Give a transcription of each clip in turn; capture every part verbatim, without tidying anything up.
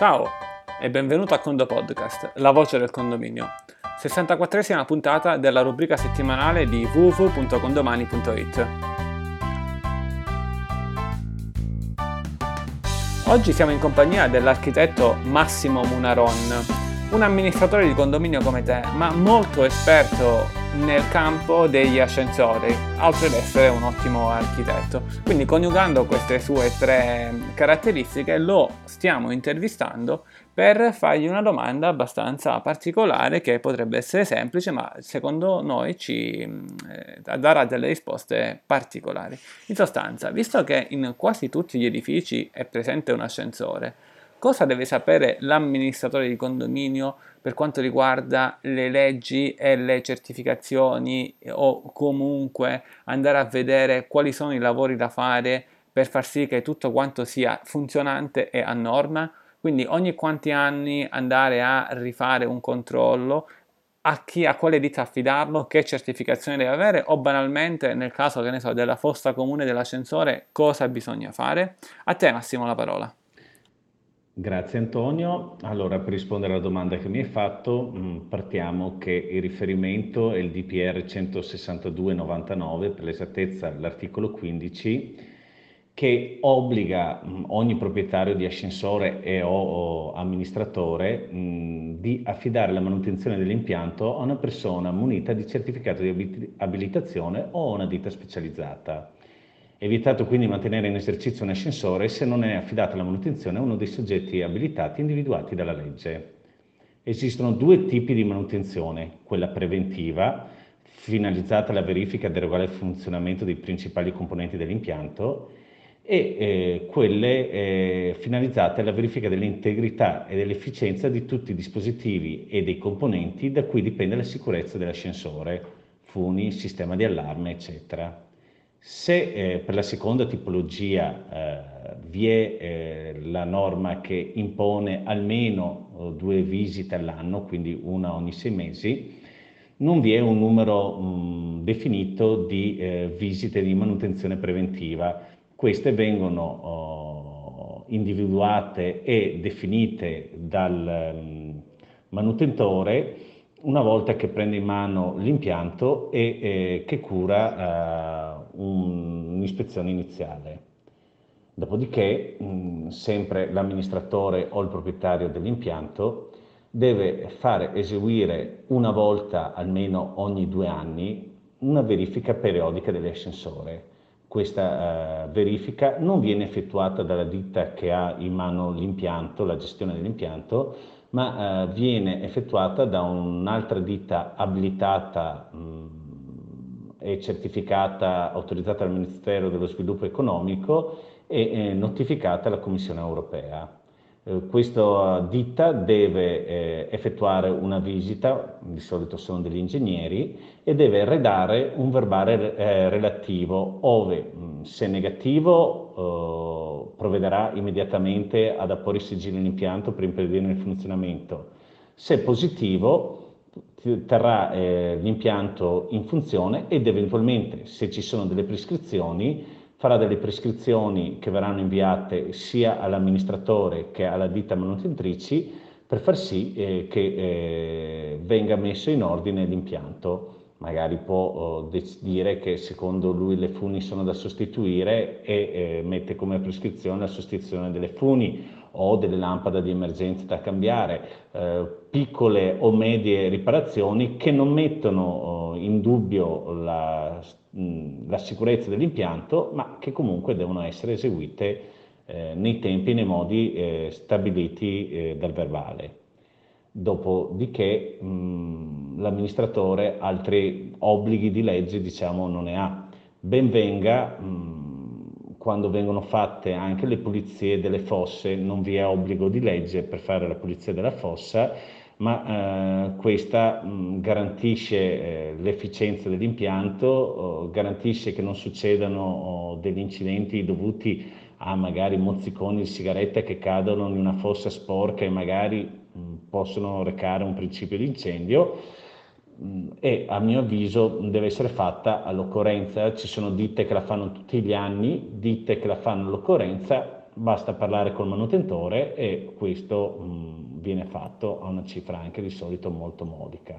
Ciao e benvenuto a Condo Podcast, la voce del condominio. sessantaquattresima puntata della rubrica settimanale di w w w punto condomani punto i t. Oggi siamo in compagnia dell'architetto Massimo Munaron, un amministratore di condominio come te, ma molto esperto nel campo degli ascensori, oltre ad essere un ottimo architetto. Quindi, coniugando queste sue tre caratteristiche, lo stiamo intervistando per fargli una domanda abbastanza particolare che potrebbe essere semplice, ma secondo noi ci eh, darà delle risposte particolari. In sostanza, visto che in quasi tutti gli edifici è presente un ascensore, cosa deve sapere l'amministratore di condominio per quanto riguarda le leggi e le certificazioni, o comunque andare a vedere quali sono i lavori da fare per far sì che tutto quanto sia funzionante e a norma? Quindi ogni quanti anni andare a rifare un controllo, a chi, a quale ditta affidarlo, che certificazione deve avere, o banalmente nel caso, che ne so, della fossa comune dell'ascensore, cosa bisogna fare? A te Massimo la parola. Grazie Antonio. Allora, per rispondere alla domanda che mi hai fatto, partiamo che il riferimento è il D P R centosessantadue novantanove, per l'esattezza l'articolo quindici, che obbliga ogni proprietario di ascensore e o amministratore di affidare la manutenzione dell'impianto a una persona munita di certificato di abilitazione o a una ditta specializzata. È vietato quindi mantenere in esercizio un ascensore se non è affidata la manutenzione a uno dei soggetti abilitati individuati dalla legge. Esistono due tipi di manutenzione: quella preventiva, finalizzata alla verifica del regolare funzionamento dei principali componenti dell'impianto, e eh, quelle eh, finalizzate alla verifica dell'integrità e dell'efficienza di tutti i dispositivi e dei componenti da cui dipende la sicurezza dell'ascensore, funi, sistema di allarme, eccetera. Se eh, per la seconda tipologia eh, vi è eh, la norma che impone almeno due visite all'anno, quindi una ogni sei mesi, non vi è un numero mh, definito di eh, visite di manutenzione preventiva. Queste vengono oh, individuate e definite dal mh, manutentore una volta che prende in mano l'impianto e eh, che cura eh, un'ispezione iniziale. Dopodiché, mh, sempre l'amministratore o il proprietario dell'impianto deve fare eseguire una volta almeno ogni due anni una verifica periodica dell'ascensore. Questa uh, verifica non viene effettuata dalla ditta che ha in mano l'impianto, la gestione dell'impianto, ma uh, viene effettuata da un'altra ditta abilitata mh, è certificata, autorizzata dal Ministero dello Sviluppo Economico e notificata alla Commissione Europea. Eh, questa ditta deve eh, effettuare una visita, di solito sono degli ingegneri, e deve redare un verbale eh, relativo, ove se negativo eh, provvederà immediatamente ad apporre il sigillo all'impianto per impedirne il funzionamento. Se positivo terrà eh, l'impianto in funzione ed eventualmente, se ci sono delle prescrizioni, farà delle prescrizioni che verranno inviate sia all'amministratore che alla ditta manutentrici per far sì eh, che eh, venga messo in ordine l'impianto. Magari può eh, dire che secondo lui le funi sono da sostituire e eh, mette come prescrizione la sostituzione delle funi o delle lampade di emergenza da cambiare, eh, piccole o medie riparazioni che non mettono eh, in dubbio la, mh, la sicurezza dell'impianto, ma che comunque devono essere eseguite eh, nei tempi e nei modi eh, stabiliti eh, dal verbale. Dopodiché mh, l'amministratore altri obblighi di legge, diciamo, non ne ha. Ben venga mh, quando vengono fatte anche le pulizie delle fosse. Non vi è obbligo di legge per fare la pulizia della fossa, ma eh, questa mh, garantisce eh, l'efficienza dell'impianto, oh, garantisce che non succedano oh, degli incidenti dovuti a magari mozziconi di sigaretta che cadono in una fossa sporca e magari mh, possono recare un principio di incendio. E a mio avviso deve essere fatta all'occorrenza. Ci sono ditte che la fanno tutti gli anni, ditte che la fanno all'occorrenza, basta parlare col manutentore e questo mh, viene fatto a una cifra anche di solito molto modica.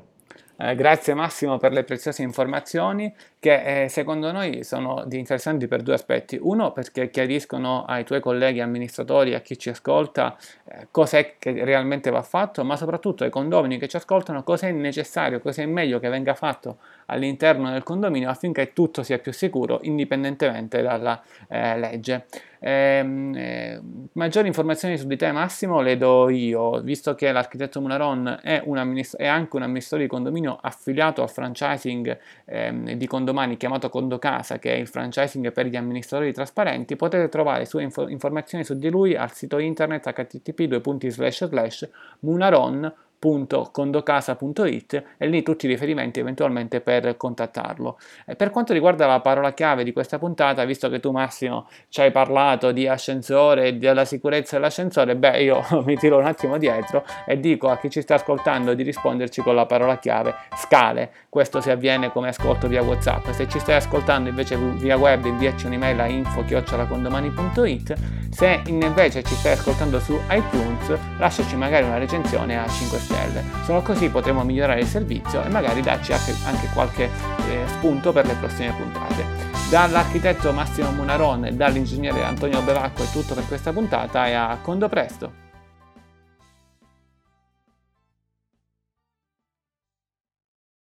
Eh, grazie Massimo per le preziose informazioni che eh, secondo noi sono interessanti per due aspetti. Uno, perché chiariscono ai tuoi colleghi amministratori, a chi ci ascolta, eh, cos'è che realmente va fatto, ma soprattutto ai condomini che ci ascoltano cos'è necessario, cos'è meglio che venga fatto all'interno del condominio affinché tutto sia più sicuro indipendentemente dalla eh, legge. Eh, eh, maggiori informazioni su di te Massimo le do io, visto che l'architetto Munaron è, un amministra- è anche un amministratore di condominio affiliato al franchising eh, di condomani chiamato Condocasa, che è il franchising per gli amministratori trasparenti. Potete trovare sue inf- informazioni su di lui al sito internet acca ti ti pi due punti slash slash munaron punto condocasa punto it e lì tutti i riferimenti eventualmente per contattarlo. E per quanto riguarda la parola chiave di questa puntata, visto che tu Massimo ci hai parlato di ascensore e della sicurezza dell'ascensore, beh io mi tiro un attimo dietro e dico a chi ci sta ascoltando di risponderci con la parola chiave scale. Questo se avviene come ascolto via WhatsApp. Se ci stai ascoltando invece via web, inviaci un'email a info chiocciola condomani punto it. Se invece ci stai ascoltando su iTunes, lasciaci magari una recensione a cinque stelle. Solo così potremo migliorare il servizio e magari darci anche qualche eh, spunto per le prossime puntate. Dall'architetto Massimo Munaron e dall'ingegnere Antonio Bevacco è tutto per questa puntata e a condo presto!